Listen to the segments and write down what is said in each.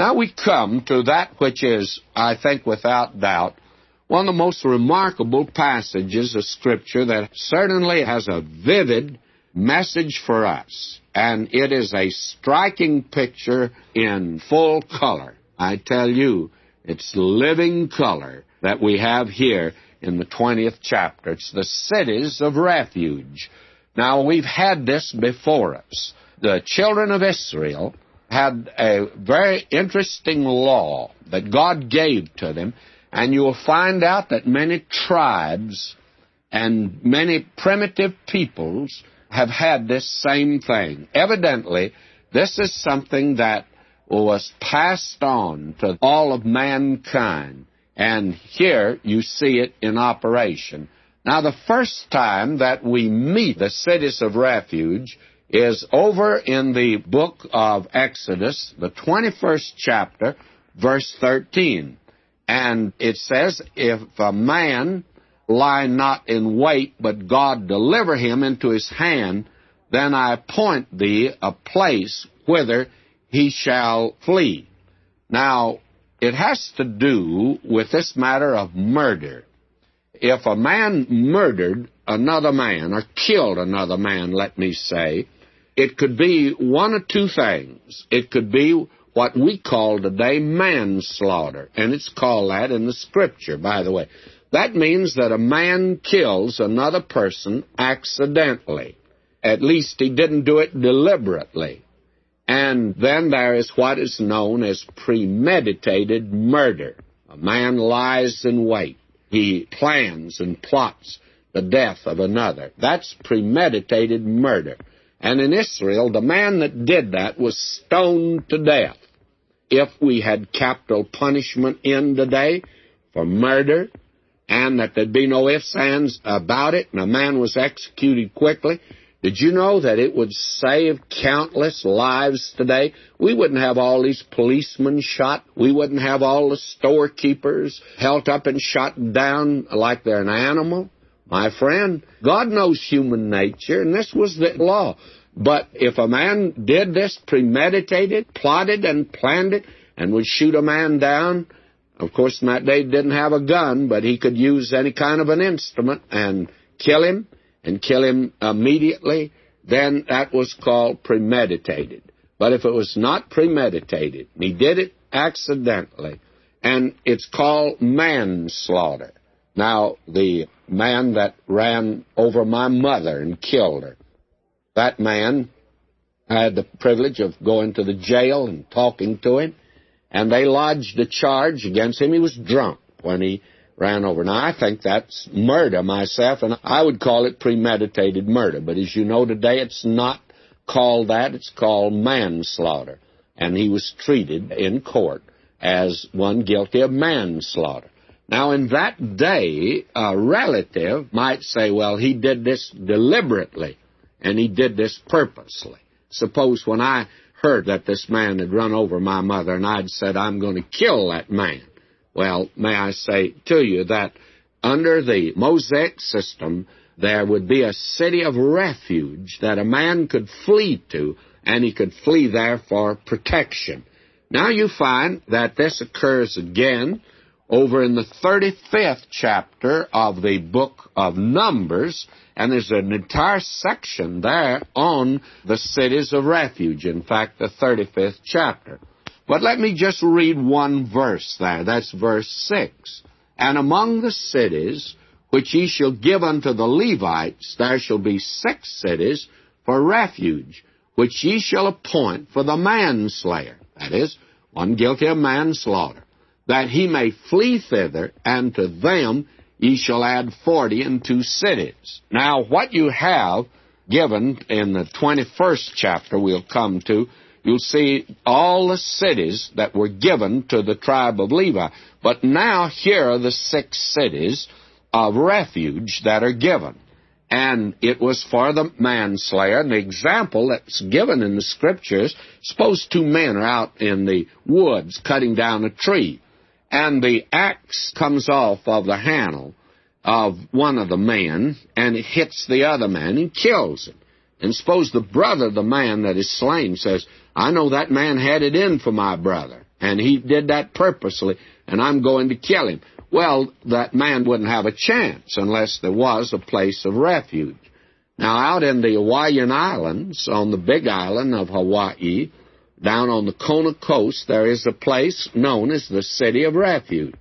Now we come to that which is, I think without doubt, one of the most remarkable passages of Scripture that certainly has a vivid message for us. And it is a striking picture in full color. I tell you, it's living color that we have here in the 20th chapter. It's the cities of refuge. Now, we've had this before us. The children of Israel had a very interesting law that God gave to them, and you will find out that many tribes and many primitive peoples have had this same thing. Evidently, this is something that was passed on to all of mankind, and here you see it in operation. Now, the first time that we meet the cities of refuge is over in the book of Exodus, the 21st chapter, verse 13. And it says, "If a man lie not in wait, but God deliver him into his hand, then I appoint thee a place whither he shall flee." Now, it has to do with this matter of murder. If a man murdered another man, or killed another man, let me say, it could be one of two things. It could be what we call today manslaughter, and it's called that in the Scripture, by the way. That means that a man kills another person accidentally. At least he didn't do it deliberately. And then there is what is known as premeditated murder. A man lies in wait. He plans and plots the death of another. That's premeditated murder. And in Israel, the man that did that was stoned to death. If we had capital punishment in today for murder, and that there'd be no ifs, ands about it, and a man was executed quickly, did you know that it would save countless lives today? We wouldn't have all these policemen shot. We wouldn't have all the storekeepers held up and shot down like they're an animal. My friend, God knows human nature, and this was the law. But if a man did this, premeditated, plotted, and planned it, and would shoot a man down, of course, in that day he didn't have a gun, but he could use any kind of an instrument and kill him immediately, then that was called premeditated. But if it was not premeditated, he did it accidentally, and it's called manslaughter. Now, the man that ran over my mother and killed her, that man, I had the privilege of going to the jail and talking to him, and they lodged a charge against him. He was drunk when he ran over. Now, I think that's murder myself, and I would call it premeditated murder. But as you know today, it's not called that. It's called manslaughter. And he was treated in court as one guilty of manslaughter. Now, in that day, a relative might say, well, he did this deliberately, and he did this purposely. Suppose when I heard that this man had run over my mother, and I'd said, I'm going to kill that man. Well, may I say to you that under the Mosaic system, there would be a city of refuge that a man could flee to, and he could flee there for protection. Now you find that this occurs again over in the 35th chapter of the book of Numbers, and there's an entire section there on the cities of refuge, in fact, the 35th chapter. But let me just read one verse there. That's verse 6. "And among the cities which ye shall give unto the Levites, there shall be 6 cities for refuge, which ye shall appoint for the manslayer," that is, one guilty of manslaughter, "that he may flee thither, and to them ye shall add 40 and 2 cities." Now, what you have given in the 21st chapter we'll come to, you'll see all the cities that were given to the tribe of Levi. But now here are the 6 cities of refuge that are given. And it was for the manslayer. And the example that's given in the Scriptures, suppose 2 men are out in the woods cutting down a tree, and the axe comes off of the handle of one of the men, and it hits the other man and kills him. And suppose the brother of the man that is slain says, I know that man had it in for my brother. and he did that purposely, and I'm going to kill him. Well, that man wouldn't have a chance unless there was a place of refuge. Now, out in the Hawaiian Islands, on the big island of Hawaii, down on the Kona coast, there is a place known as the City of Refuge.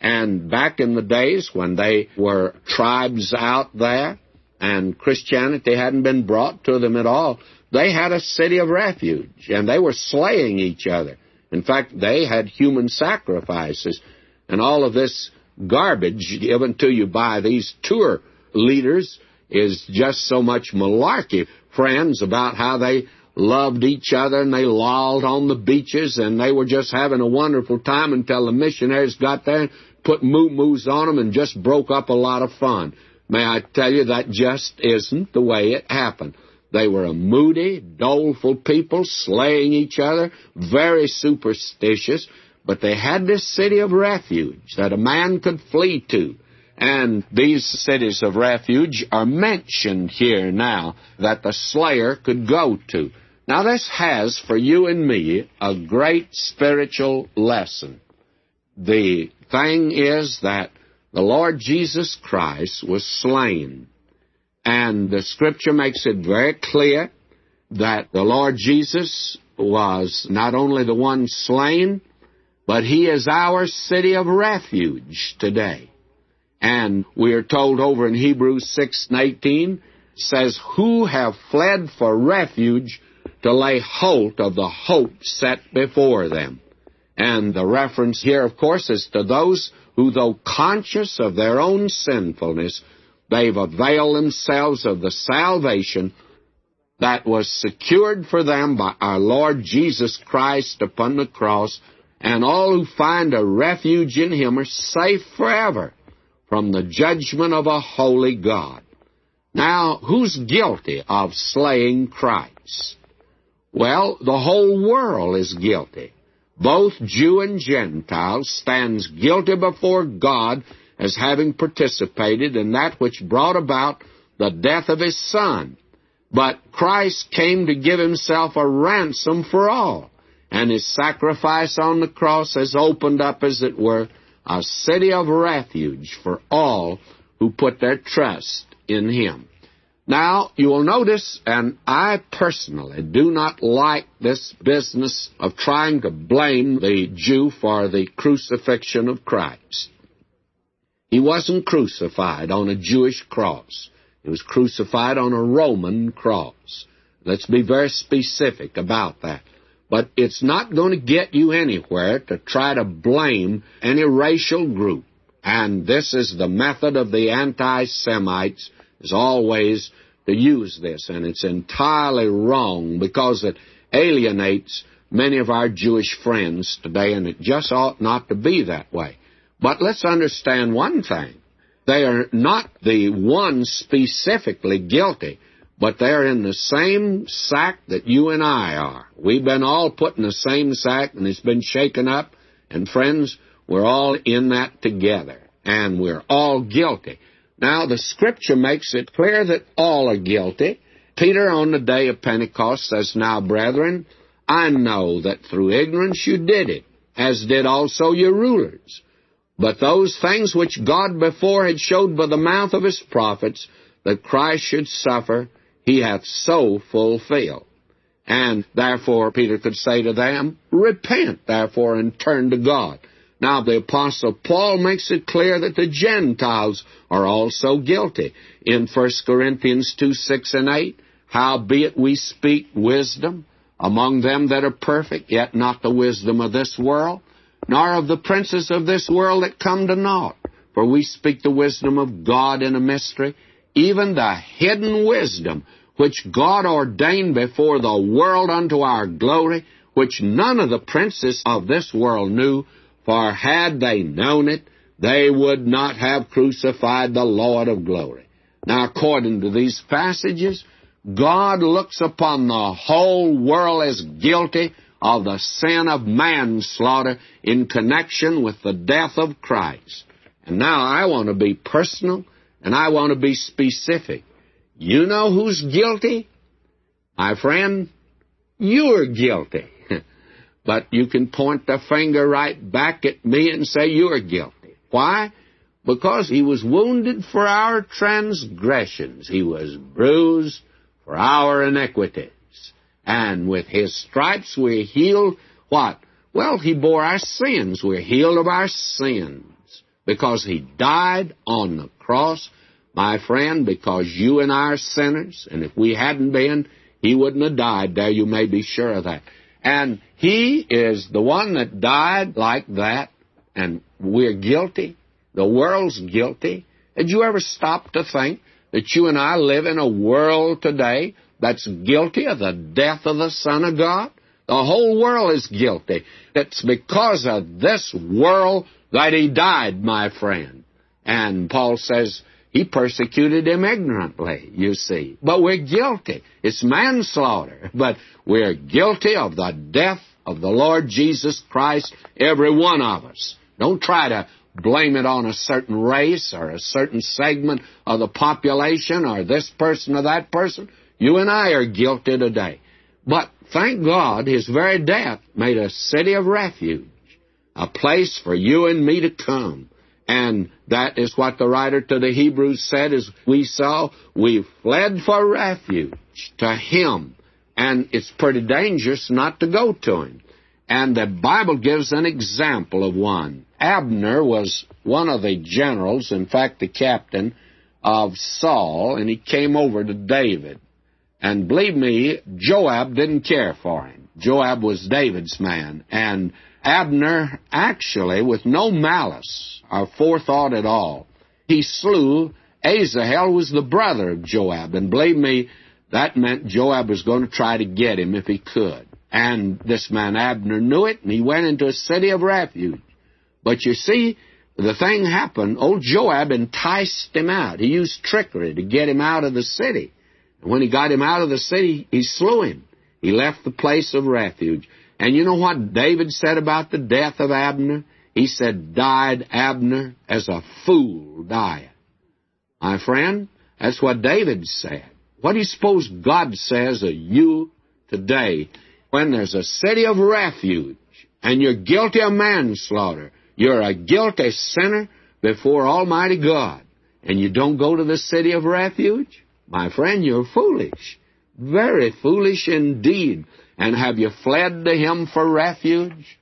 And back in the days when they were tribes out there and Christianity hadn't been brought to them at all, they had a city of refuge, and they were slaying each other. In fact, they had human sacrifices, and all of this garbage given to you by these tour leaders is just so much malarkey, friends, about how they loved each other, and they lolled on the beaches, and they were just having a wonderful time until the missionaries got there and put moo-moos on them and just broke up a lot of fun. May I tell you, that just isn't the way it happened. They were a moody, doleful people, slaying each other, very superstitious, but they had this city of refuge that a man could flee to. And these cities of refuge are mentioned here now that the slayer could go to. Now, this has for you and me a great spiritual lesson. The thing is that the Lord Jesus Christ was slain. And the Scripture makes it very clear that the Lord Jesus was not only the one slain, but He is our city of refuge today. And we are told over in Hebrews 6:18, says, "Who have fled for refuge to lay hold of the hope set before them." And the reference here, of course, is to those who, though conscious of their own sinfulness, they've availed themselves of the salvation that was secured for them by our Lord Jesus Christ upon the cross, and all who find a refuge in Him are safe forever from the judgment of a holy God. Now, who's guilty of slaying Christ? Well, the whole world is guilty. Both Jew and Gentile stands guilty before God as having participated in that which brought about the death of His Son. But Christ came to give Himself a ransom for all, and His sacrifice on the cross has opened up, as it were, a city of refuge for all who put their trust in Him. Now, you will notice, and I personally do not like this business of trying to blame the Jew for the crucifixion of Christ. He wasn't crucified on a Jewish cross. He was crucified on a Roman cross. Let's be very specific about that. But it's not going to get you anywhere to try to blame any racial group. And this is the method of the anti-Semites, is always to use this. And it's entirely wrong because it alienates many of our Jewish friends today, and it just ought not to be that way. But let's understand one thing. They are not the ones specifically guilty, but they're in the same sack that you and I are. We've been all put in the same sack, and it's been shaken up. And friends, we're all in that together, and we're all guilty. Now, the Scripture makes it clear that all are guilty. Peter, on the day of Pentecost, says, "Now, brethren, I know that through ignorance you did it, as did also your rulers. But those things which God before had showed by the mouth of His prophets, that Christ should suffer, He hath so fulfilled." And therefore, Peter could say to them, "Repent, therefore, and turn to God." Now, the Apostle Paul makes it clear that the Gentiles are also guilty. In 1 Corinthians 2:6-8, "Howbeit we speak wisdom among them that are perfect, yet not the wisdom of this world, nor of the princes of this world that come to naught. For we speak the wisdom of God in a mystery, even the hidden wisdom which God ordained before the world unto our glory, which none of the princes of this world knew. For had they known it, they would not have crucified the Lord of glory." Now, according to these passages, God looks upon the whole world as guilty of the sin of manslaughter in connection with the death of Christ. And now I want to be personal, and I want to be specific. You know who's guilty? My friend, you're guilty. But you can point the finger right back at me and say you're guilty. Why? Because he was wounded for our transgressions. He was bruised for our iniquities. And with his stripes we're healed. What? Well, he bore our sins. We're healed of our sins. Because he died on the cross, my friend, because you and I are sinners. And if we hadn't been, he wouldn't have died there. You may be sure of that. And he is the one that died like that. And we're guilty. The world's guilty. Did you ever stop to think that you and I live in a world today that's guilty of the death of the Son of God? The whole world is guilty. It's because of this world that he died, my friend. And Paul says he persecuted him ignorantly, you see. But we're guilty. It's manslaughter. But we're guilty of the death of the Lord Jesus Christ, every one of us. Don't try to blame it on a certain race or a certain segment of the population or this person or that person. You and I are guilty today. But thank God his very death made a city of refuge, a place for you and me to come. And that is what the writer to the Hebrews said, as we saw, we fled for refuge to him. And it's pretty dangerous not to go to him. And the Bible gives an example of one. Abner was one of the generals, in fact, the captain of Saul, and he came over to David. And believe me, Joab didn't care for him. Joab was David's man. And Abner, actually, with no malice or forethought at all, he slew Asahel, who was the brother of Joab. And believe me, that meant Joab was going to try to get him if he could. And this man Abner knew it, and he went into a city of refuge. But you see, the thing happened. Old Joab enticed him out. He used trickery to get him out of the city. And when he got him out of the city, he slew him. He left the place of refuge. And you know what David said about the death of Abner? He said, died Abner as a fool dieth. My friend, that's what David said. What do you suppose God says of you today when there's a city of refuge and you're guilty of manslaughter? You're a guilty sinner before Almighty God, and you don't go to the city of refuge? My friend, you're foolish, very foolish indeed. And have you fled to him for refuge?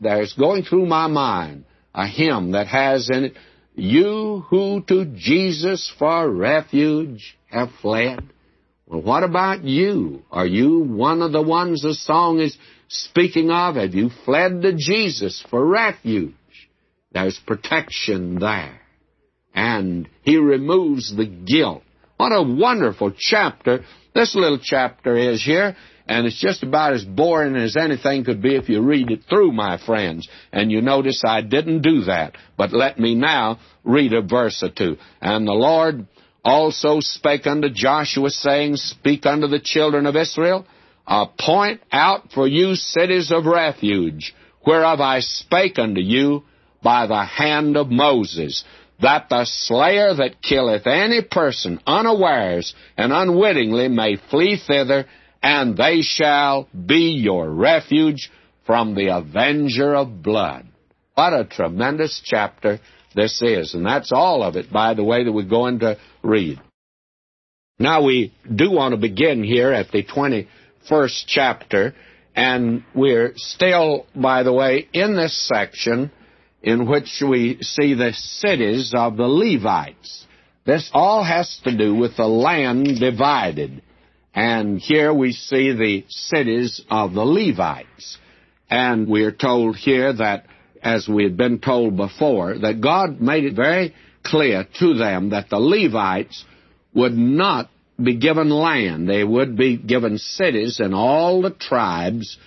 There's going through my mind a hymn that has in it, you who to Jesus for refuge have fled. Well, what about you? Are you one of the ones the song is speaking of? Have you fled to Jesus for refuge? There's protection there. And he removes the guilt. What a wonderful chapter this little chapter is here. And it's just about as boring as anything could be if you read it through, my friends. And you notice I didn't do that. But let me now read a verse or two. And the Lord also spake unto Joshua, saying, speak unto the children of Israel, appoint out for you cities of refuge, whereof I spake unto you by the hand of Moses, that the slayer that killeth any person unawares and unwittingly may flee thither, and they shall be your refuge from the avenger of blood. What a tremendous chapter this is. And that's all of it, by the way, that we're going to read. Now, we do want to begin here at the 21st chapter, and we're still, by the way, in this section in which we see the cities of the Levites. This all has to do with the land divided. And here we see the cities of the Levites. And we are told here that, as we had been told before, that God made it very clear to them that the Levites would not be given land. They would be given cities in all the tribes,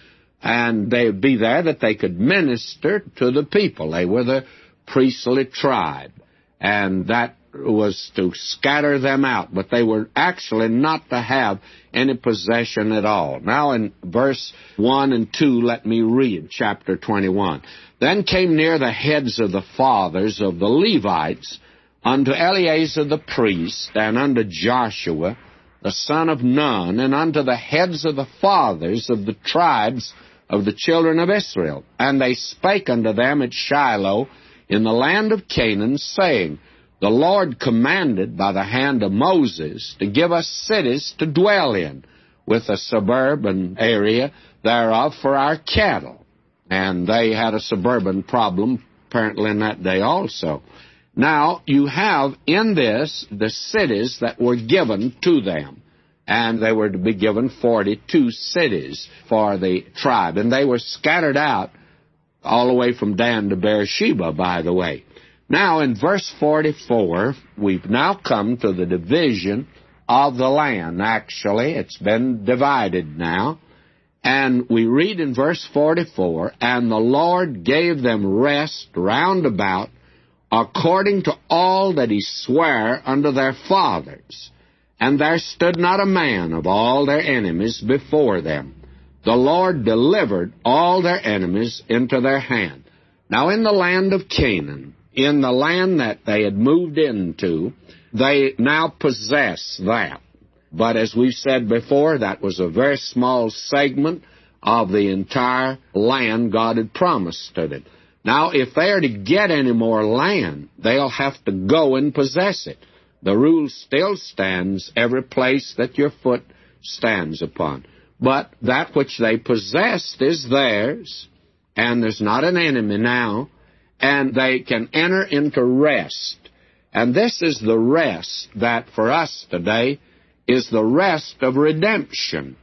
and they would be there that they could minister to the people. They were the priestly tribe, and that was to scatter them out, but they were actually not to have any possession at all. Now in verse 1 and 2, let me read chapter 21. Then came near the heads of the fathers of the Levites unto Eleazar the priest, and unto Joshua the son of Nun, and unto the heads of the fathers of the tribes of the children of Israel. And they spake unto them at Shiloh in the land of Canaan, saying, The Lord commanded by the hand of Moses to give us cities to dwell in, with a suburban area thereof for our cattle. And they had a suburban problem, apparently, in that day also. Now, you have in this the cities that were given to them. And they were to be given 42 cities for the tribe. And they were scattered out all the way from Dan to Beersheba, by the way. Now, in verse 44, we've now come to the division of the land. Actually, it's been divided now. And we read in verse 44, And the Lord gave them rest round about, according to all that he sware unto their fathers. And there stood not a man of all their enemies before them. The Lord delivered all their enemies into their hand. Now, in the land of Canaan, in the land that they had moved into, they now possess that. But as we've said before, that was a very small segment of the entire land God had promised to them. Now, if they are to get any more land, they'll have to go and possess it. The rule still stands every place that your foot stands upon. But that which they possessed is theirs, and there's not an enemy now, and they can enter into rest. And this is the rest that for us today is the rest of redemption.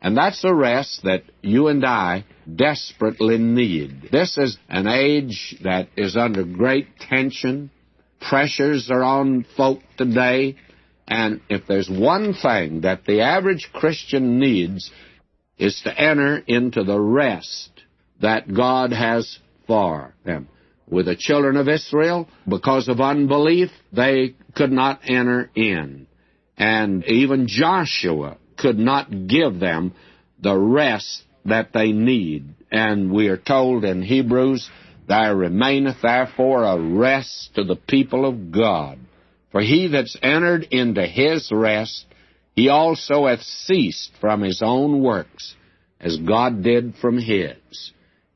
And that's a rest that you and I desperately need. This is an age that is under great tension. Pressures are on folk today, and if there's one thing that the average Christian needs is to enter into the rest that God has for them. With the children of Israel, because of unbelief, they could not enter in. And even Joshua could not give them the rest that they need. And we are told in Hebrews, There remaineth therefore a rest to the people of God. For he that's entered into his rest, he also hath ceased from his own works, as God did from his.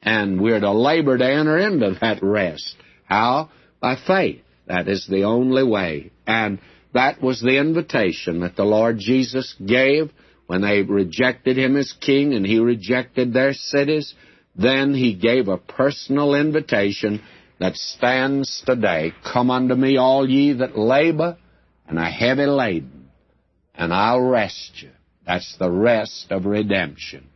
And we're to labor to enter into that rest. How? By faith. That is the only way. And that was the invitation that the Lord Jesus gave when they rejected him as king and he rejected their cities. Then he gave a personal invitation that stands today. Come unto me, all ye that labor and are heavy laden, and I'll rest you. That's the rest of redemption.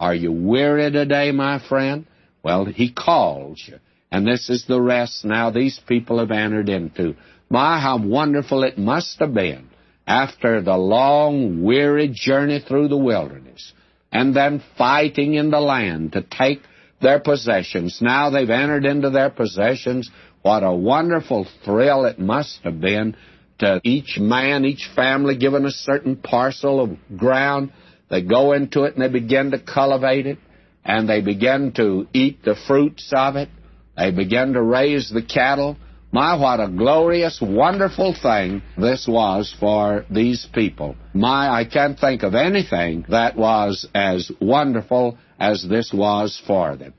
Are you weary today, my friend? Well, he calls you. And this is the rest now these people have entered into. My, how wonderful it must have been after the long, weary journey through the wilderness. And then fighting in the land to take their possessions. Now they've entered into their possessions. What a wonderful thrill it must have been to each man, each family, given a certain parcel of ground. They go into it and they begin to cultivate it, and they begin to eat the fruits of it. They begin to raise the cattle. My, what a glorious, wonderful thing this was for these people. My, I can't think of anything that was as wonderful as this was for them.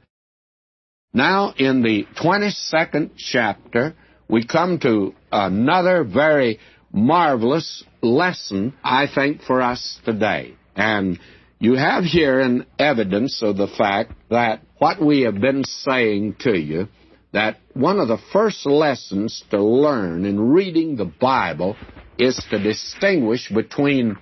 Now, in the 22nd chapter, we come to another very marvelous lesson, I think, for us today. And you have here an evidence of the fact that what we have been saying to you, that one of the first lessons to learn in reading the Bible is to distinguish between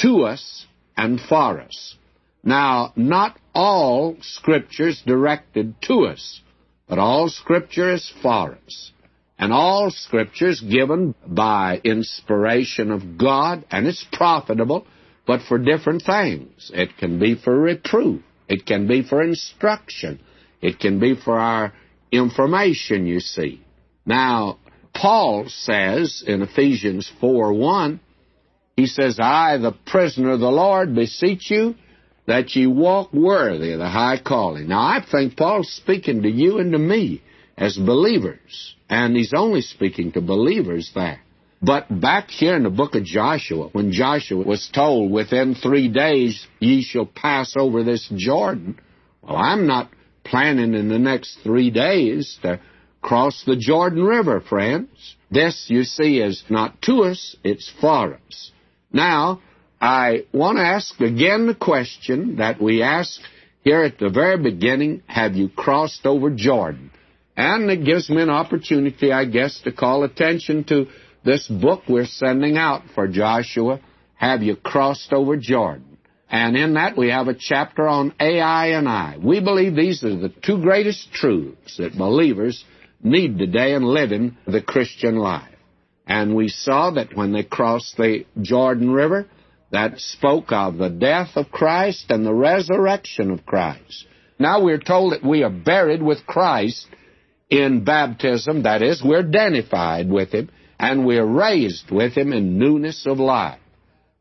to us and for us. Now, not all Scripture is directed to us, but all Scripture is for us. And all Scripture is given by inspiration of God, and it's profitable, but for different things. It can be for reproof. It can be for instruction. It can be for our information, you see. Now, Paul says in Ephesians 4:1, he says, I, the prisoner of the Lord, beseech you that ye walk worthy of the high calling. Now, I think Paul's speaking to you and to me as believers, and he's only speaking to believers there. But back here in the book of Joshua, when Joshua was told, within 3 days ye shall pass over this Jordan, Well, I'm not planning in the next 3 days to cross the Jordan River, friends. This, you see, is not to us, it's for us. Now, I want to ask again the question that we asked here at the very beginning, have you crossed over Jordan? And it gives me an opportunity, I guess, to call attention to this book we're sending out for Joshua, Have You Crossed Over Jordan? And in that we have a chapter on A.I. and I. We believe these are the two greatest truths that believers need today in living the Christian life. And we saw that when they crossed the Jordan River, that spoke of the death of Christ and the resurrection of Christ. Now we're told that we are buried with Christ in baptism, that is, we're identified with Him, and we're raised with Him in newness of life.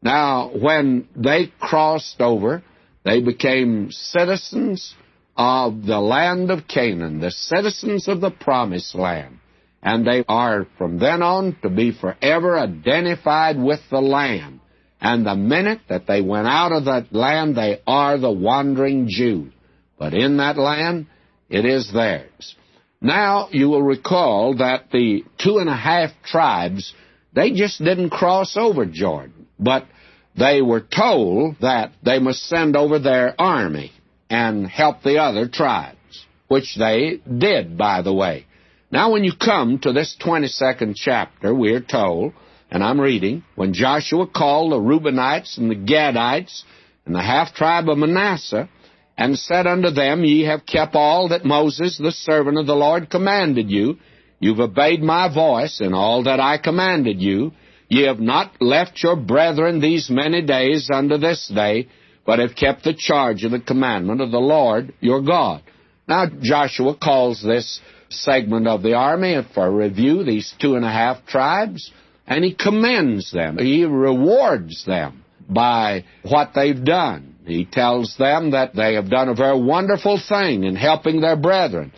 Now, when they crossed over, they became citizens of the land of Canaan, the citizens of the promised land, and they are from then on to be forever identified with the land. And the minute that they went out of that land, they are the wandering Jew. But in that land, it is theirs. Now, you will recall that the 2½ tribes, they just didn't cross over Jordan, but they were told that they must send over their army and help the other tribes, which they did, by the way. Now, when you come to this 22nd chapter, we're told, and I'm reading, when Joshua called the Reubenites and the Gadites and the half-tribe of Manasseh, and said unto them, Ye have kept all that Moses, the servant of the Lord, commanded you. You've obeyed my voice in all that I commanded you. Ye have not left your brethren these many days unto this day, but have kept the charge of the commandment of the Lord your God. Now Joshua calls this segment of the army for review, these 2½ tribes, and he commends them. He rewards them by what they've done. He tells them that they have done a very wonderful thing in helping their brethren.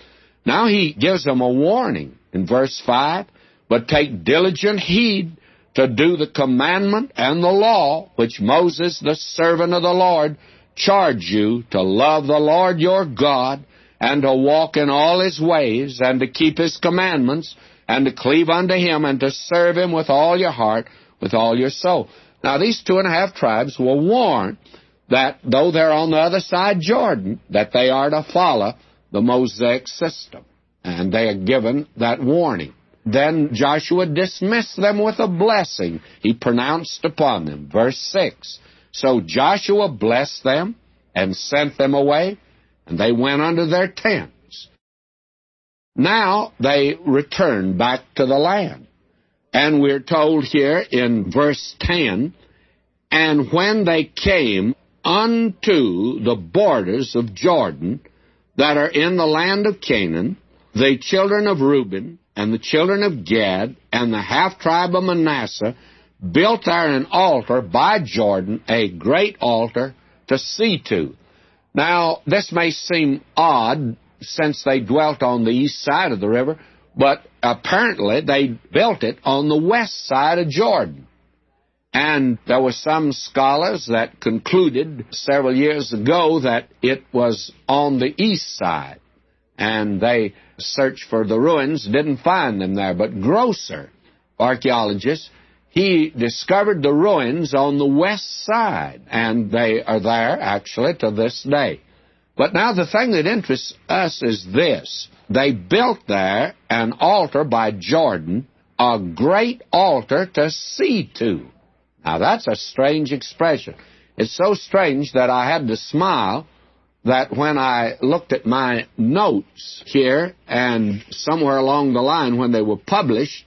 Now he gives them a warning in verse 5, But take diligent heed to do the commandment and the law which Moses, the servant of the Lord, charged you to love the Lord your God and to walk in all his ways and to keep his commandments and to cleave unto him and to serve him with all your heart, with all your soul. Now these 2½ tribes were warned that though they're on the other side Jordan, that they are to follow the Mosaic system. And they are given that warning. Then Joshua dismissed them with a blessing he pronounced upon them. Verse 6, So Joshua blessed them and sent them away, and they went unto their tents. Now they returned back to the land. And we're told here in verse 10, And when they came unto the borders of Jordan that are in the land of Canaan, the children of Reuben and the children of Gad and the half-tribe of Manasseh built there an altar by Jordan, a great altar to see to. Now, this may seem odd since they dwelt on the east side of the river, but apparently they built it on the west side of Jordan. And there were some scholars that concluded several years ago that it was on the east side. And they searched for the ruins, didn't find them there. But Grosser, archaeologist, he discovered the ruins on the west side. And they are there, actually, to this day. But now the thing that interests us is this. They built there an altar by Jordan, a great altar to see to. Now, that's a strange expression. It's so strange that I had to smile that when I looked at my notes here and somewhere along the line when they were published,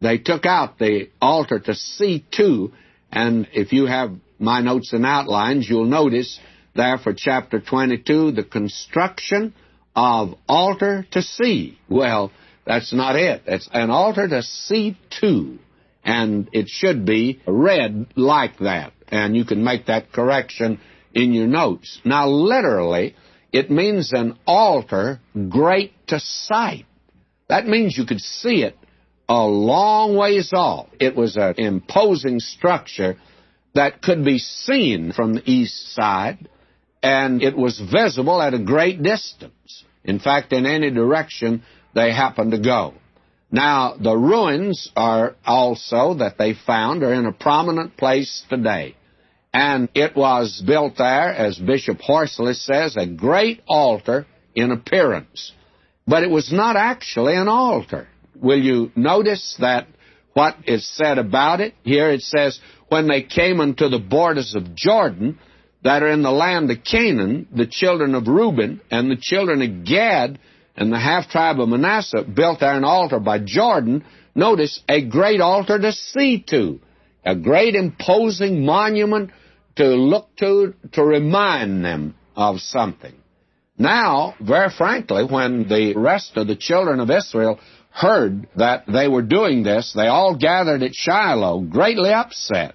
they took out the altar to see to. And if you have my notes and outlines, you'll notice there for chapter 22, the construction of altar to see. Well, that's not it. It's an altar to see to. And it should be read like that, and you can make that correction in your notes. Now, literally, it means an altar great to sight. That means you could see it a long ways off. It was an imposing structure that could be seen from the east side, and it was visible at a great distance. In fact, in any direction they happened to go. Now, the ruins are also that they found are in a prominent place today. And it was built there, as Bishop Horsley says, a great altar in appearance. But it was not actually an altar. Will you notice that what is said about it? Here it says, when they came unto the borders of Jordan, that are in the land of Canaan, the children of Reuben and the children of Gad and the half-tribe of Manasseh built there an altar by Jordan. Notice, a great altar to see to, a great imposing monument to look to remind them of something. Now, very frankly, when the rest of the children of Israel heard that they were doing this, they all gathered at Shiloh, greatly upset.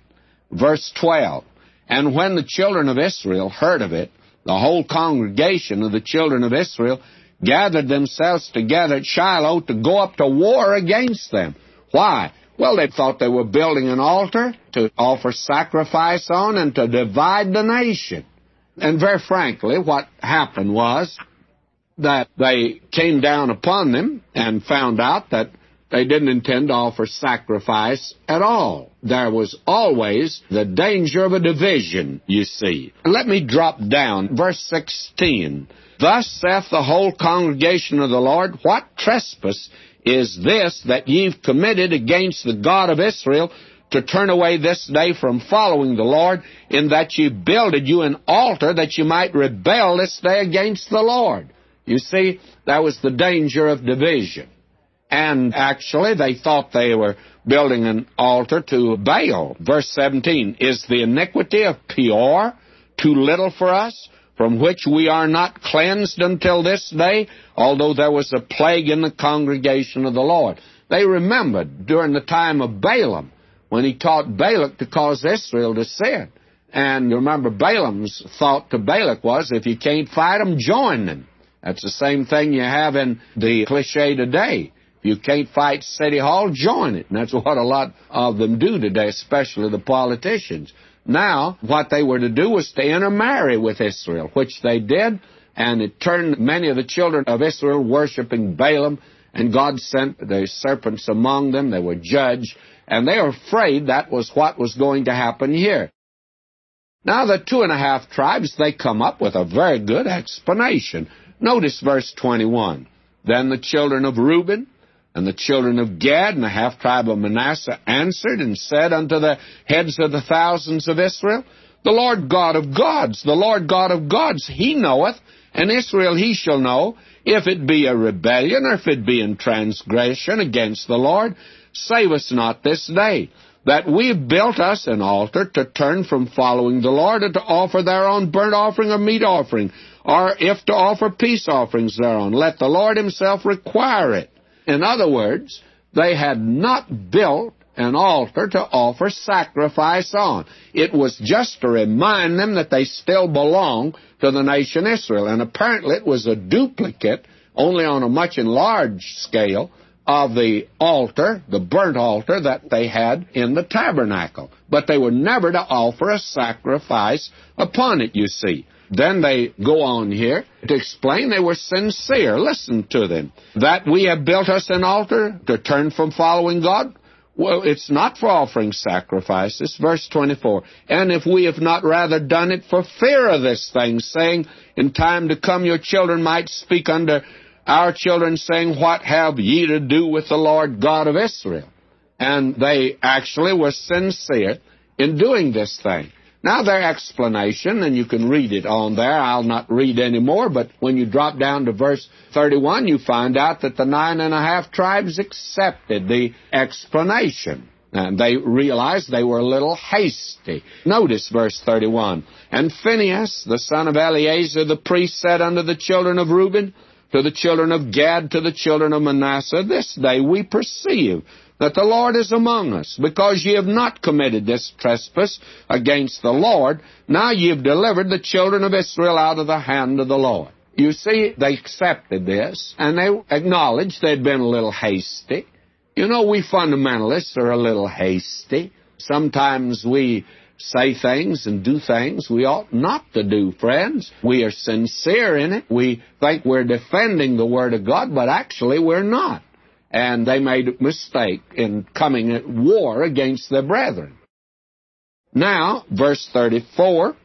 Verse 12, and when the children of Israel heard of it, the whole congregation of the children of Israel gathered themselves together at Shiloh to go up to war against them. Why? Well, they thought they were building an altar to offer sacrifice on and to divide the nation. And very frankly, what happened was that they came down upon them and found out that they didn't intend to offer sacrifice at all. There was always the danger of a division, you see. Let me drop down, verse 16. Thus saith the whole congregation of the Lord, what trespass is this that ye have committed against the God of Israel, to turn away this day from following the Lord, in that ye builded you an altar that ye might rebel this day against the Lord? You see, that was the danger of division. And actually, they thought they were building an altar to Baal. Verse 17, is the iniquity of Peor too little for us, from which we are not cleansed until this day, although there was a plague in the congregation of the Lord? They remembered during the time of Balaam, when he taught Balak to cause Israel to sin. And you remember Balaam's thought to Balak was, if you can't fight them, join them. That's the same thing you have in the cliché today. If you can't fight City Hall, join it. And that's what a lot of them do today, especially the politicians. Now, what they were to do was to intermarry with Israel, which they did, and it turned many of the children of Israel worshiping Balaam, and God sent the serpents among them. They were judged. And they were afraid that was what was going to happen here. Now, the 2½ tribes, they come up with a very good explanation. Notice verse 21. Then the children of Reuben and the children of Gad and the half-tribe of Manasseh answered and said unto the heads of the thousands of Israel, the Lord God of gods, the Lord God of gods, he knoweth, and Israel he shall know, if it be a rebellion or if it be in transgression against the Lord. Save us not this day, that we have built us an altar to turn from following the Lord, and to offer thereon burnt offering or meat offering, or if to offer peace offerings thereon. Let the Lord himself require it. In other words, they had not built an altar to offer sacrifice on. It was just to remind them that they still belong to the nation Israel. And apparently it was a duplicate, only on a much enlarged scale, of the altar, the burnt altar that they had in the tabernacle. But they were never to offer a sacrifice upon it, you see. Then they go on here to explain they were sincere. Listen to them. That we have built us an altar to turn from following God? Well, it's not for offering sacrifices. Verse 24, and if we have not rather done it for fear of this thing, saying, in time to come your children might speak unto our children, saying, what have ye to do with the Lord God of Israel? And they actually were sincere in doing this thing. Now, their explanation, and you can read it on there. I'll not read any more, but when you drop down to verse 31, you find out that the 9½ tribes accepted the explanation. And they realized they were a little hasty. Notice verse 31. And Phinehas, the son of Eleazar, the priest, said unto the children of Reuben, to the children of Gad, to the children of Manasseh, this day we perceive that the Lord is among us, because ye have not committed this trespass against the Lord. Now ye have delivered the children of Israel out of the hand of the Lord. You see, they accepted this, and they acknowledged they'd been a little hasty. You know, we fundamentalists are a little hasty. Sometimes we say things and do things we ought not to do, friends. We are sincere in it. We think we're defending the Word of God, but actually we're not. And they made a mistake in coming at war against their brethren. Now, verse 34,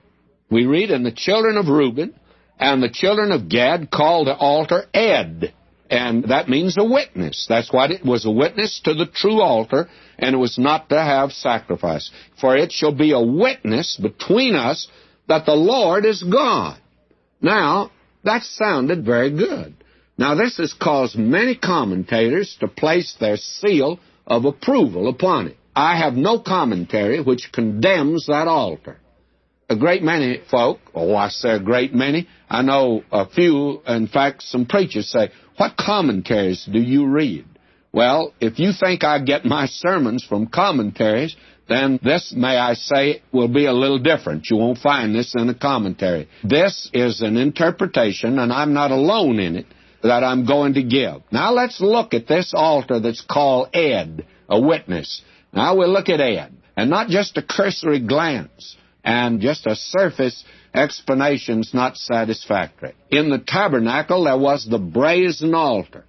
we read, And the children of Reuben and the children of Gad called the altar Ed. And that means a witness. That's what it was, a witness to the true altar, and it was not to have sacrifice. For it shall be a witness between us that the Lord is God. Now, that sounded very good. Now, this has caused many commentators to place their seal of approval upon it. I have no commentary which condemns that altar. A great many folk, I say a great many, I know a few, in fact, some preachers say, what commentaries do you read? Well, if you think I get my sermons from commentaries, then this, may I say, will be a little different. You won't find this in a commentary. This is an interpretation, and I'm not alone in it, that I'm going to give. Now let's look at this altar that's called Ed, a witness. Now we'll look at Ed, and not just a cursory glance, and just a surface explanation's not satisfactory. In the tabernacle, there was the brazen altar,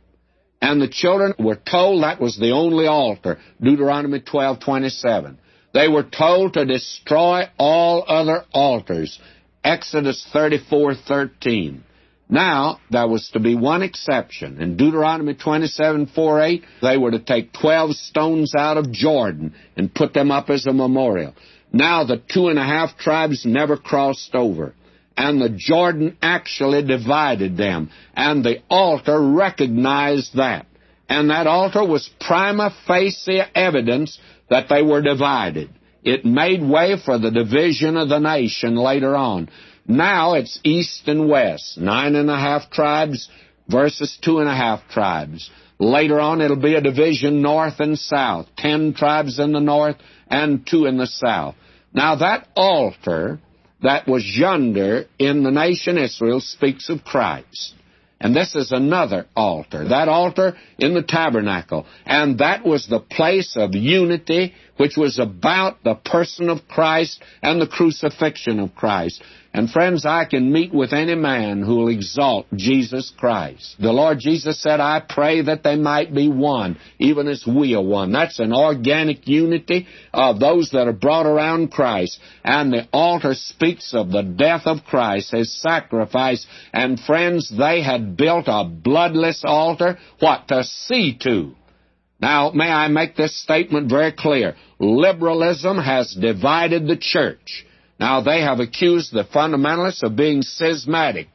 and the children were told that was the only altar, Deuteronomy 12:27. They were told to destroy all other altars, Exodus 34:13. Now, there was to be one exception. In Deuteronomy 27:4-8, they were to take 12 stones out of Jordan and put them up as a memorial. Now the 2½ tribes never crossed over, and the Jordan actually divided them, and the altar recognized that. And that altar was prima facie evidence that they were divided. It made way for the division of the nation later on. Now it's east and west, 9½ tribes versus 2½ tribes. Later on, it'll be a division north and south, 10 tribes in the north and 2 in the south. Now, that altar that was yonder in the nation Israel speaks of Christ. And this is another altar, that altar in the tabernacle. And that was the place of unity, which was about the person of Christ and the crucifixion of Christ. And friends, I can meet with any man who will exalt Jesus Christ. The Lord Jesus said, I pray that they might be one, even as we are one. That's an organic unity of those that are brought around Christ. And the altar speaks of the death of Christ, his sacrifice. And friends, they had built a bloodless altar, what, to see to. Now, may I make this statement very clear. Liberalism has divided the church. Now, they have accused the fundamentalists of being schismatic.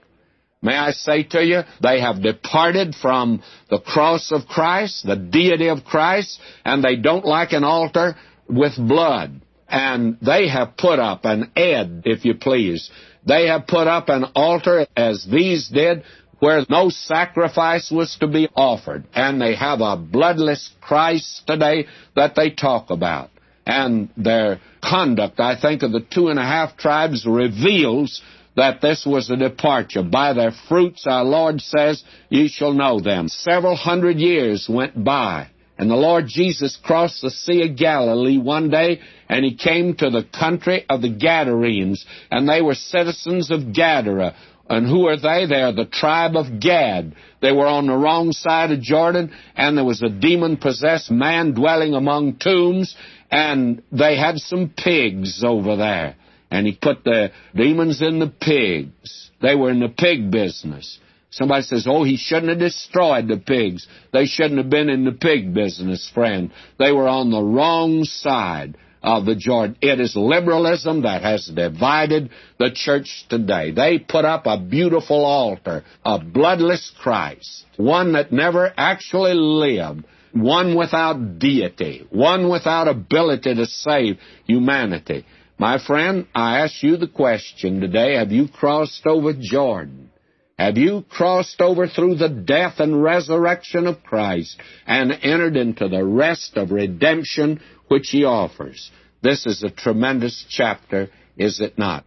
May I say to you, they have departed from the cross of Christ, the deity of Christ, and they don't like an altar with blood. And they have put up an Ed, if you please. They have put up an altar, as these did, where no sacrifice was to be offered. And they have a bloodless Christ today that they talk about. And their conduct, I think, of the 2½ tribes reveals that this was a departure. By their fruits, our Lord says, ye shall know them. Several hundred years went by, and the Lord Jesus crossed the Sea of Galilee one day, and he came to the country of the Gadarenes, and they were citizens of Gadara. And who are they? They are the tribe of Gad. They were on the wrong side of Jordan, and there was a demon-possessed man dwelling among tombs, and they had some pigs over there. And he put the demons in the pigs. They were in the pig business. Somebody says, oh, he shouldn't have destroyed the pigs. They shouldn't have been in the pig business, friend. They were on the wrong side of the Jordan. It is liberalism that has divided the church today. They put up a beautiful altar, a bloodless Christ, one that never actually lived, one without deity, one without ability to save humanity. My friend, I ask you the question today, have you crossed over Jordan? Have you crossed over through the death and resurrection of Christ and entered into the rest of redemption which he offers? This is a tremendous chapter, is it not?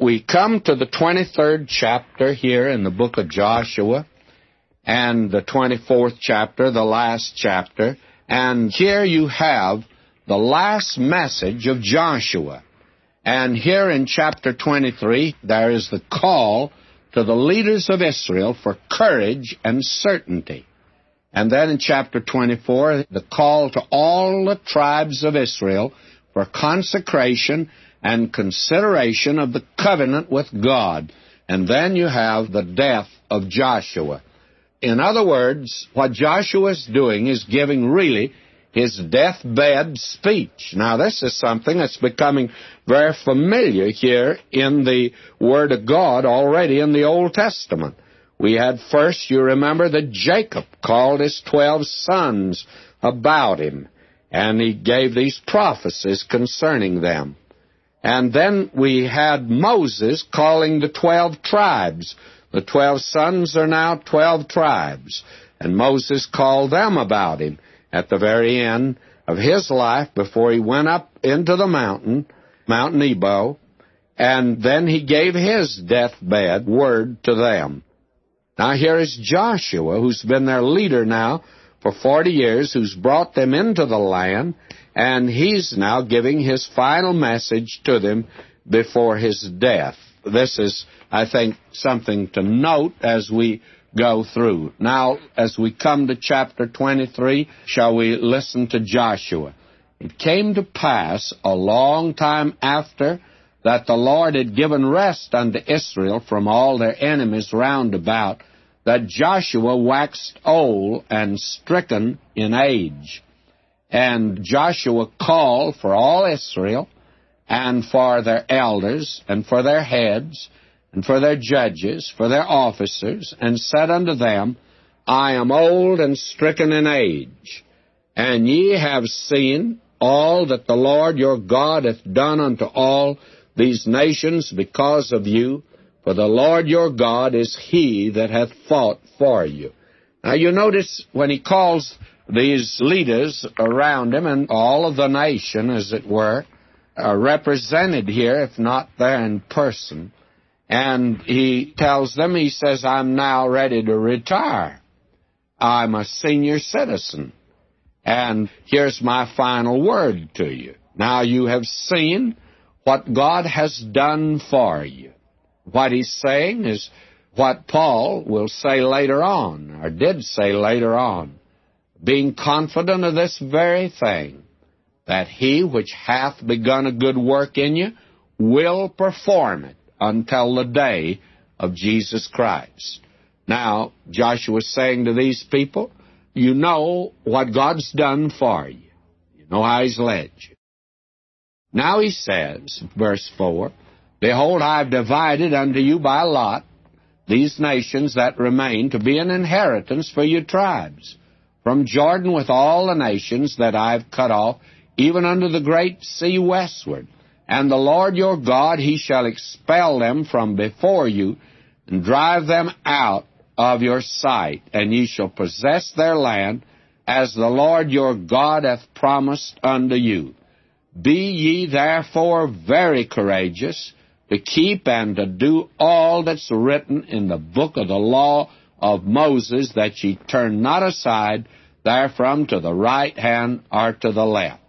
We come to the 23rd chapter here in the book of Joshua, and the 24th chapter, the last chapter. And here you have the last message of Joshua. And here in chapter 23, there is the call to the leaders of Israel for courage and certainty. And then in chapter 24, the call to all the tribes of Israel for consecration and consideration of the covenant with God. And then you have the death of Joshua. In other words, what Joshua is doing is giving really his deathbed speech. Now, this is something that's becoming very familiar here in the Word of God already in the Old Testament. We had first, you remember, that Jacob called his 12 sons about him, and he gave these prophecies concerning them. And then we had Moses calling the 12 tribes. The 12 sons are now 12 tribes, and Moses called them about him at the very end of his life before he went up into the mountain, Mount Nebo, and then he gave his deathbed word to them. Now here is Joshua, who's been their leader now for 40 years, who's brought them into the land, and he's now giving his final message to them before his death. This is, I think, something to note as we go through. Now, as we come to chapter 23, shall we listen to Joshua? It came to pass a long time after that the Lord had given rest unto Israel from all their enemies round about, that Joshua waxed old and stricken in age. And Joshua called for all Israel, and for their elders, and for their heads, and for their judges, for their officers, and said unto them, I am old and stricken in age, and ye have seen all that the Lord your God hath done unto all these nations because of you, for the Lord your God is he that hath fought for you. Now you notice when he calls these leaders around him, and all of the nation, as it were, are represented here, if not there in person, and he tells them, he says, I'm now ready to retire. I'm a senior citizen, and here's my final word to you. Now you have seen what God has done for you. What he's saying is what Paul will say later on, or did say later on, being confident of this very thing, that he which hath begun a good work in you will perform it until the day of Jesus Christ. Now, Joshua is saying to these people, you know what God's done for you. You know how he's led you. Now he says, verse 4, Behold, I have divided unto you by lot these nations that remain to be an inheritance for your tribes, from Jordan with all the nations that I have cut off, even unto the great sea westward. And the Lord your God, he shall expel them from before you, and drive them out of your sight, and ye shall possess their land, as the Lord your God hath promised unto you. Be ye therefore very courageous, to keep and to do all that's written in the book of the law of Moses, that ye turn not aside therefrom to the right hand or to the left.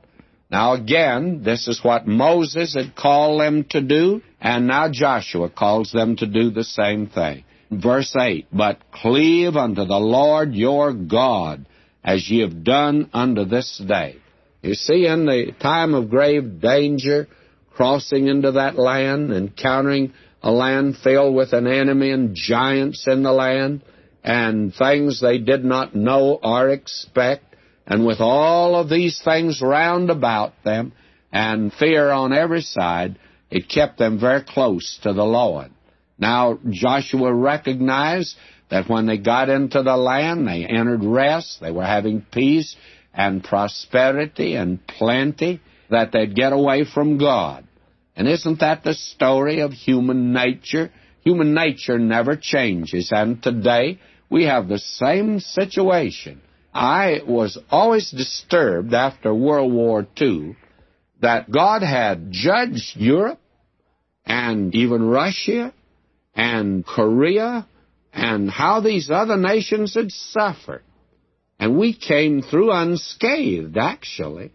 Now again, this is what Moses had called them to do, and now Joshua calls them to do the same thing. Verse 8, But cleave unto the Lord your God, as ye have done unto this day. You see, in the time of grave danger, crossing into that land, encountering a land filled with an enemy and giants in the land, and things they did not know or expect, and with all of these things round about them, and fear on every side, it kept them very close to the Lord. Now, Joshua recognized that when they got into the land, they entered rest, they were having peace and prosperity and plenty, that they'd get away from God. And isn't that the story of human nature? Human nature never changes, and today we have the same situation. I was always disturbed after World War II that God had judged Europe and even Russia and Korea and how these other nations had suffered. And we came through unscathed, actually.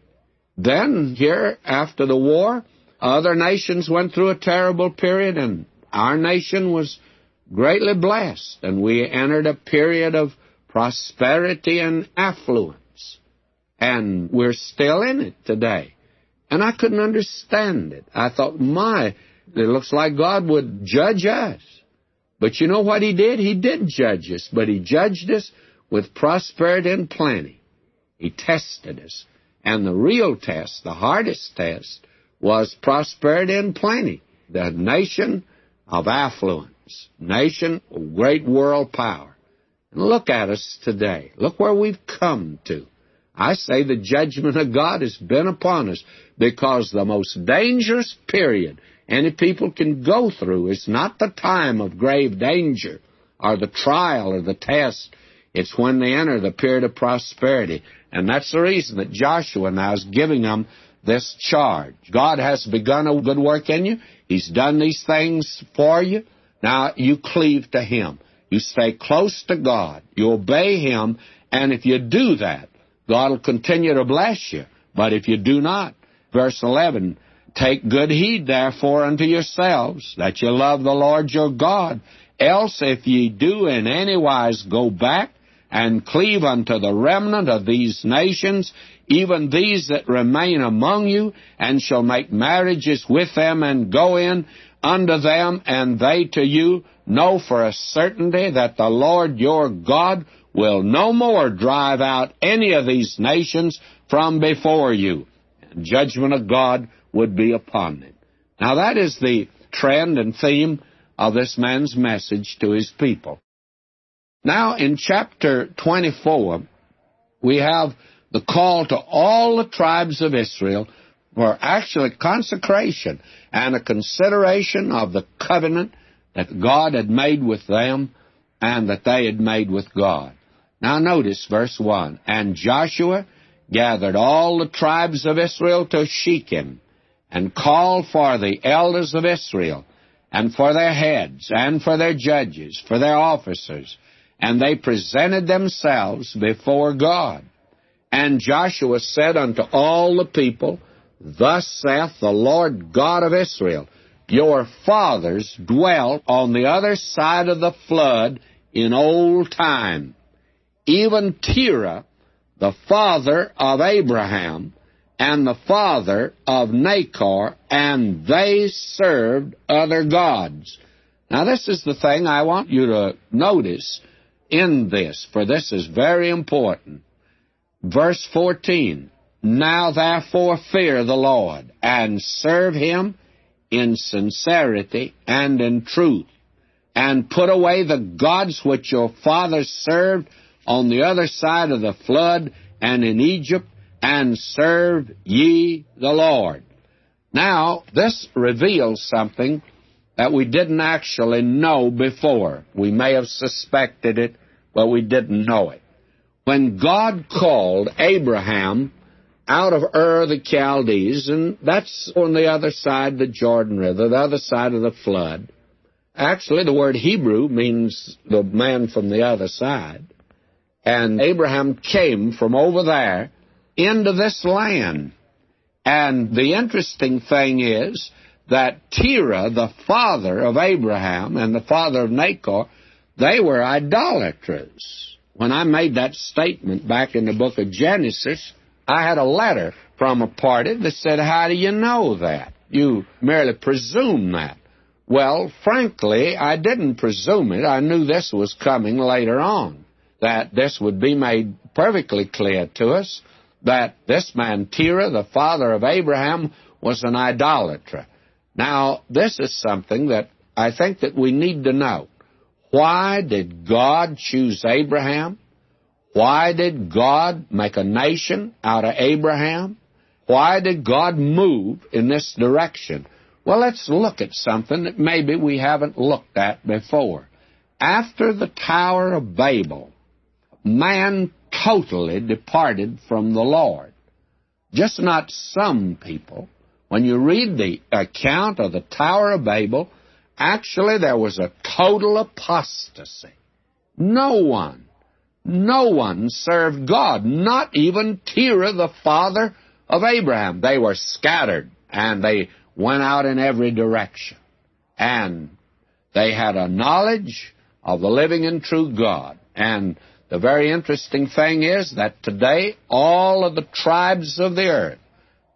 Then, here, after the war, other nations went through a terrible period, and our nation was greatly blessed, and we entered a period of prosperity and affluence, and we're still in it today. And I couldn't understand it. I thought, it looks like God would judge us. But you know what He did? He did judge us, but He judged us with prosperity and plenty. He tested us. And the real test, the hardest test, was prosperity and plenty. The nation of affluence, nation of great world power. And look at us today. Look where we've come to. I say the judgment of God has been upon us because the most dangerous period any people can go through is not the time of grave danger or the trial or the test. It's when they enter the period of prosperity. And that's the reason that Joshua now is giving them this charge. God has begun a good work in you. He's done these things for you. Now you cleave to Him. You stay close to God. You obey Him. And if you do that, God will continue to bless you. But if you do not, verse 11, take good heed, therefore, unto yourselves, that you love the Lord your God. Else, if ye do in any wise go back and cleave unto the remnant of these nations, even these that remain among you, and shall make marriages with them, and go in unto them, and they to you, know for a certainty that the Lord your God will no more drive out any of these nations from before you. And judgment of God would be upon them. Now, that is the trend and theme of this man's message to his people. Now, in chapter 24, we have the call to all the tribes of Israel for actually consecration and a consideration of the covenant that God had made with them and that they had made with God. Now, notice verse 1, And Joshua gathered all the tribes of Israel to Shechem, and called for the elders of Israel, and for their heads, and for their judges, for their officers. And they presented themselves before God. And Joshua said unto all the people, Thus saith the Lord God of Israel, Your fathers dwelt on the other side of the flood in old time. Even Terah, the father of Abraham, and the father of Nahor, and they served other gods. Now, this is the thing I want you to notice in this, for this is very important. Verse 14, Now therefore fear the Lord, and serve Him in sincerity and in truth, and put away the gods which your fathers served on the other side of the flood and in Egypt, and serve ye the Lord. Now, this reveals something that we didn't actually know before. We may have suspected it, but we didn't know it. When God called Abraham out of Ur of the Chaldees, and that's on the other side of the Jordan River, the other side of the flood. Actually, the word Hebrew means the man from the other side. And Abraham came from over there into this land. And the interesting thing is that Terah, the father of Abraham and the father of Nahor, they were idolaters. When I made that statement back in the book of Genesis, I had a letter from a party that said, How do you know that? You merely presume that. Well, frankly, I didn't presume it. I knew this was coming later on, that this would be made perfectly clear to us, that this man, Terah, the father of Abraham, was an idolater. Now, this is something that I think that we need to know. Why did God choose Abraham? Why did God make a nation out of Abraham? Why did God move in this direction? Well, let's look at something that maybe we haven't looked at before. After the Tower of Babel, man totally departed from the Lord. Just not some people. When you read the account of the Tower of Babel, actually there was a total apostasy. No one served God, not even Terah, the father of Abraham. They were scattered, and they went out in every direction. And they had a knowledge of the living and true God. And the very interesting thing is that today all of the tribes of the earth,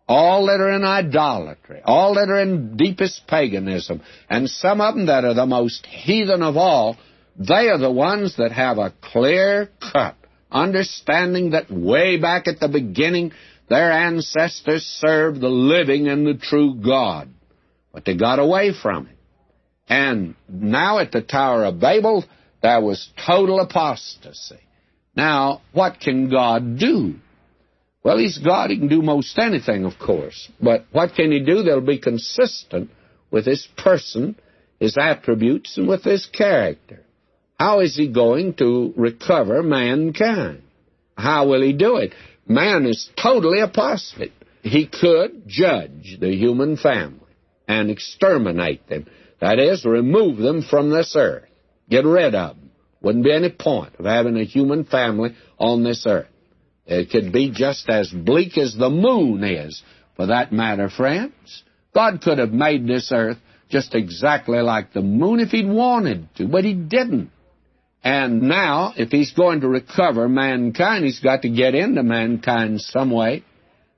all that are in idolatry, all that are in deepest paganism, and some of them that are the most heathen of all, they are the ones that have a clear-cut understanding that way back at the beginning their ancestors served the living and the true God. But they got away from it. And now at the Tower of Babel, there was total apostasy. Now, what can God do? Well, He's God. He can do most anything, of course. But what can He do that'll be consistent with His person, His attributes, and with His character? How is He going to recover mankind? How will He do it? Man is totally apostate. He could judge the human family and exterminate them. That is, remove them from this earth. Get rid of them. Wouldn't be any point of having a human family on this earth. It could be just as bleak as the moon is, for that matter, friends. God could have made this earth just exactly like the moon if He'd wanted to, but He didn't. And now, if He's going to recover mankind, He's got to get into mankind some way.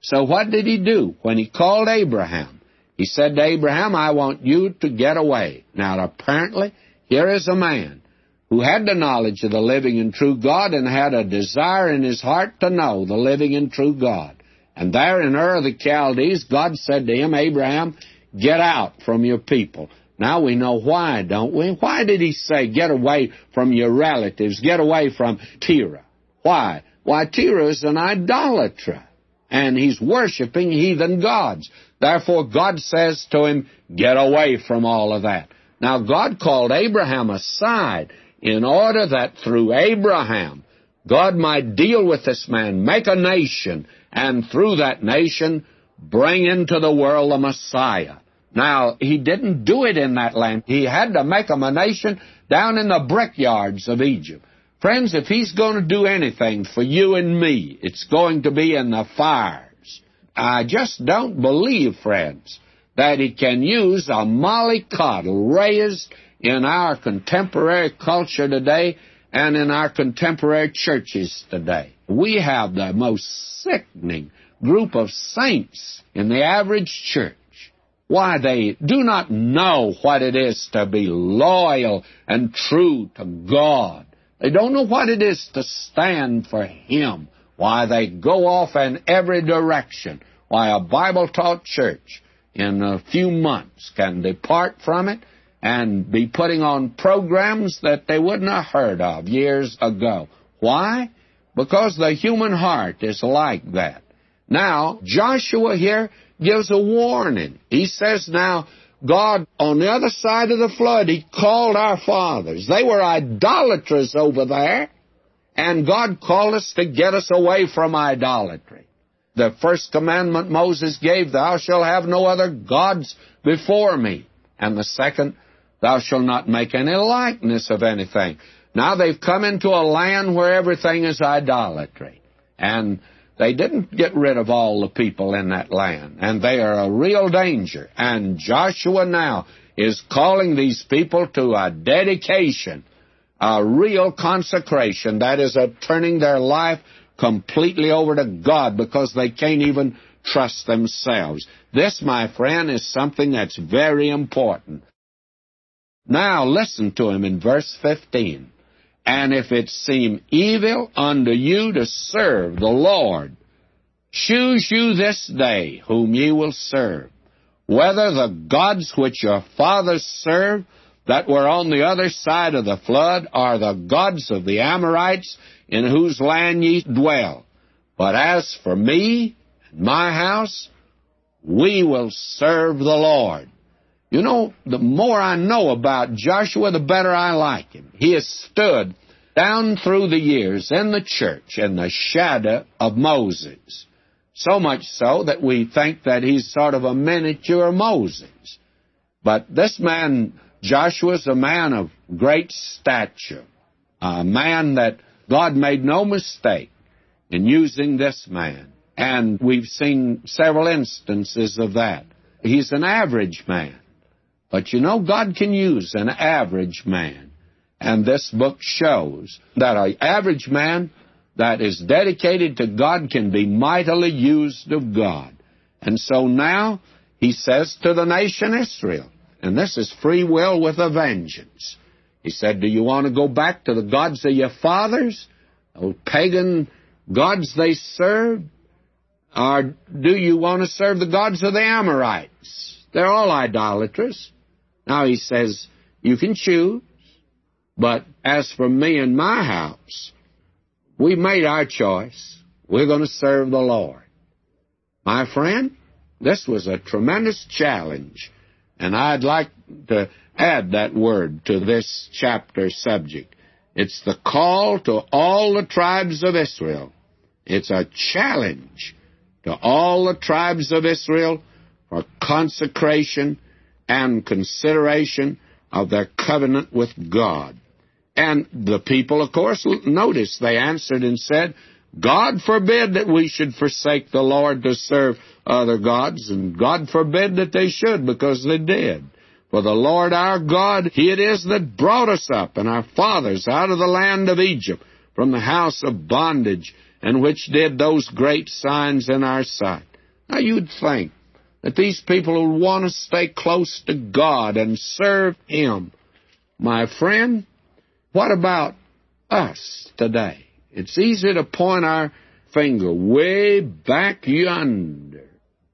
So what did He do? When He called Abraham, He said to Abraham, I want you to get away. Now, apparently, here is a man who had the knowledge of the living and true God and had a desire in his heart to know the living and true God. And there in Ur of the Chaldees, God said to him, Abraham, get out from your people. Now we know why, don't we? Why did He say, get away from your relatives, get away from Terah? Why? Why, Terah is an idolater, and he's worshiping heathen gods. Therefore, God says to him, get away from all of that. Now, God called Abraham aside in order that through Abraham, God might deal with this man, make a nation, and through that nation, bring into the world the Messiah. Now, He didn't do it in that land. He had to make them a nation down in the brickyards of Egypt. Friends, if He's going to do anything for you and me, it's going to be in the fires. I just don't believe, friends, that He can use a mollycoddle raised in our contemporary culture today and in our contemporary churches today. We have the most sickening group of saints in the average church. Why, they do not know what it is to be loyal and true to God. They don't know what it is to stand for Him. Why, they go off in every direction. Why, a Bible-taught church in a few months can depart from it and be putting on programs that they wouldn't have heard of years ago. Why? Because the human heart is like that. Now, Joshua here gives a warning. He says, now, God, on the other side of the flood, He called our fathers. They were idolaters over there, and God called us to get us away from idolatry. The first commandment Moses gave, thou shalt have no other gods before me. And the second, thou shalt not make any likeness of anything. Now they've come into a land where everything is idolatry. And they didn't get rid of all the people in that land. And they are a real danger. And Joshua now is calling these people to a dedication, a real consecration. That is, a turning their life completely over to God because they can't even trust themselves. This, my friend, is something that's very important. Now listen to him in verse 15. And if it seem evil unto you to serve the Lord, choose you this day whom ye will serve, whether the gods which your fathers served that were on the other side of the flood are the gods of the Amorites, in whose land ye dwell. But as for me and my house, we will serve the Lord. You know, the more I know about Joshua, the better I like him. He has stood down through the years in the church in the shadow of Moses, so much so that we think that he's sort of a miniature Moses. But this man, Joshua, is a man of great stature, a man that God made no mistake in using this man. And we've seen several instances of that. He's an average man. But you know, God can use an average man. And this book shows that an average man that is dedicated to God can be mightily used of God. And so now he says to the nation Israel, and this is free will with a vengeance. He said, do you want to go back to the gods of your fathers, those pagan gods they served? Or do you want to serve the gods of the Amorites? They're all idolatrous. Now he says, you can choose, but as for me and my house, we made our choice. We're going to serve the Lord. My friend, this was a tremendous challenge, and I'd like to add that word to this chapter subject. It's the call to all the tribes of Israel. It's a challenge to all the tribes of Israel for consecration and consideration of their covenant with God. And the people, of course, notice they answered and said, God forbid that we should forsake the Lord to serve other gods, and God forbid that they should, because they did. For the Lord our God, He it is that brought us up and our fathers out of the land of Egypt from the house of bondage, and which did those great signs in our sight. Now you'd think that these people would want to stay close to God and serve Him. My friend, what about us today? It's easy to point our finger way back yonder,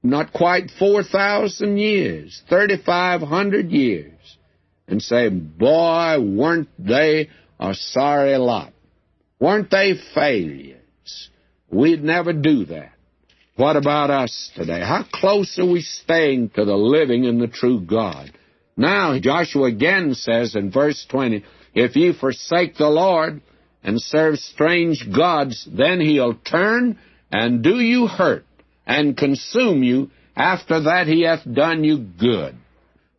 not quite 4,000 years, 3,500 years, and say, boy, weren't they a sorry lot. Weren't they failures? We'd never do that. What about us today? How close are we staying to the living and the true God? Now Joshua again says in verse 20, if ye forsake the Lord and serve strange gods, then He'll turn and do you hurt and consume you. After that He hath done you good.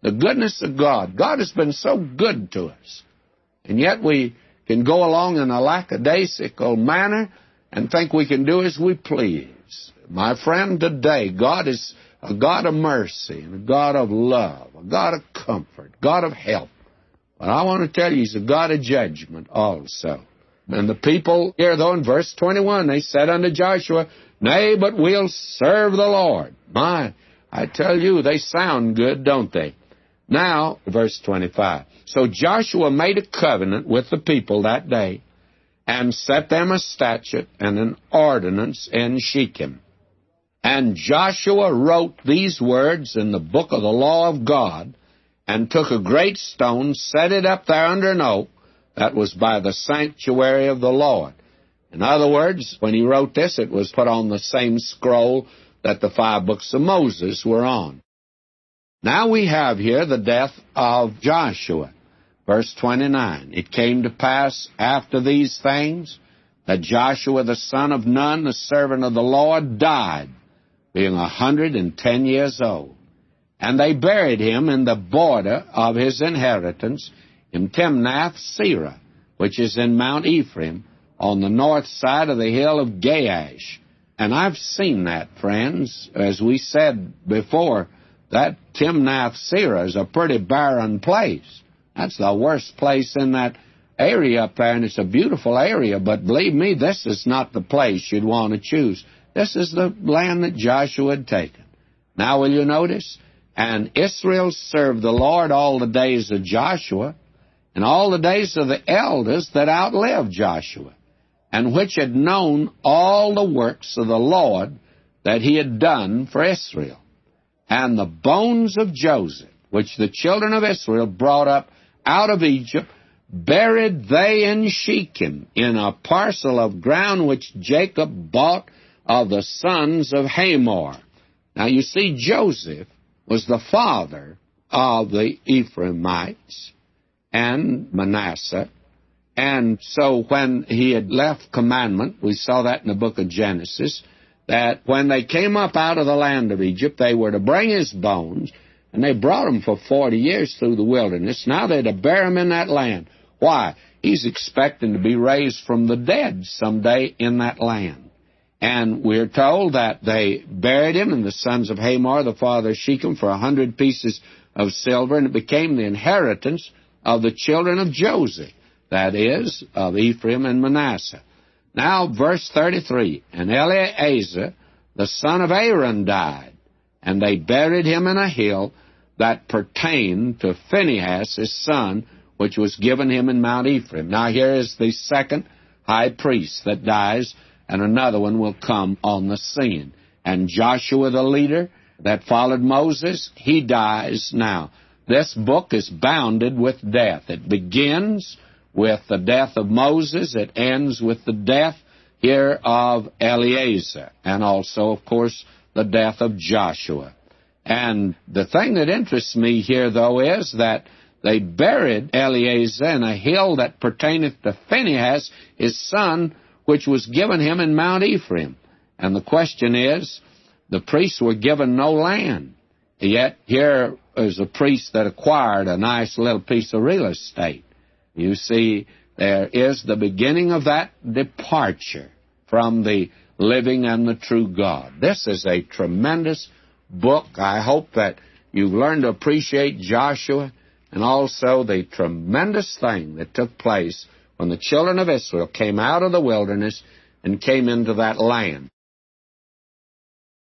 The goodness of God. God has been so good to us. And yet we can go along in a lackadaisical manner and think we can do as we please. My friend, today, God is a God of mercy and a God of love, a God of comfort, God of help. But I want to tell you, He's a God of judgment also. And the people here, though, in verse 21, they said unto Joshua, Nay, but we'll serve the Lord. My, I tell you, they sound good, don't they? Now, verse 25, So Joshua made a covenant with the people that day, and set them a statute and an ordinance in Shechem. And Joshua wrote these words in the book of the law of God, and took a great stone, set it up there under an oak that was by the sanctuary of the Lord. In other words, when he wrote this, it was put on the same scroll that the 5 books of Moses were on. Now we have here the death of Joshua. Verse 29, It came to pass after these things that Joshua the son of Nun, the servant of the Lord, died, being 110 years old. And they buried him in the border of his inheritance in Timnath-serah, which is in Mount Ephraim, on the north side of the hill of Gaash. And I've seen that, friends. As we said before, that Timnath-serah is a pretty barren place. That's the worst place in that area up there, and it's a beautiful area, but believe me, this is not the place you'd want to choose. This is the land that Joshua had taken. Now will you notice? And Israel served the Lord all the days of Joshua, and all the days of the elders that outlived Joshua, and which had known all the works of the Lord that He had done for Israel. And the bones of Joseph, which the children of Israel brought up out of Egypt, buried they in Shechem, in a parcel of ground which Jacob bought of the sons of Hamor. Now you see, Joseph was the father of the Ephraimites and Manasseh. And so when he had left commandment, we saw that in the book of Genesis, that when they came up out of the land of Egypt, they were to bring his bones. And they brought him for 40 years through the wilderness. Now they're to bear him in that land. Why? He's expecting to be raised from the dead someday in that land. And we're told that they buried him and the sons of Hamor, the father of Shechem, for 100 pieces of silver, and it became the inheritance of the children of Joseph, that is, of Ephraim and Manasseh. Now, verse 33, and Eleazar, the son of Aaron, died, and they buried him in a hill that pertained to Phinehas, his son, which was given him in Mount Ephraim. Now, here is the second high priest that dies, and another one will come on the scene. And Joshua, the leader that followed Moses, he dies now. This book is bounded with death. It begins with the death of Moses. It ends with the death here of Eleazar, and also, of course, the death of Joshua. And the thing that interests me here, though, is that they buried Eleazar in a hill that pertaineth to Phinehas, his son, which was given him in Mount Ephraim. And the question is, the priests were given no land, yet here is a priest that acquired a nice little piece of real estate. You see, there is the beginning of that departure from the living and the true God. This is a tremendous book. I hope that you've learned to appreciate Joshua and also the tremendous thing that took place when the children of Israel came out of the wilderness and came into that land.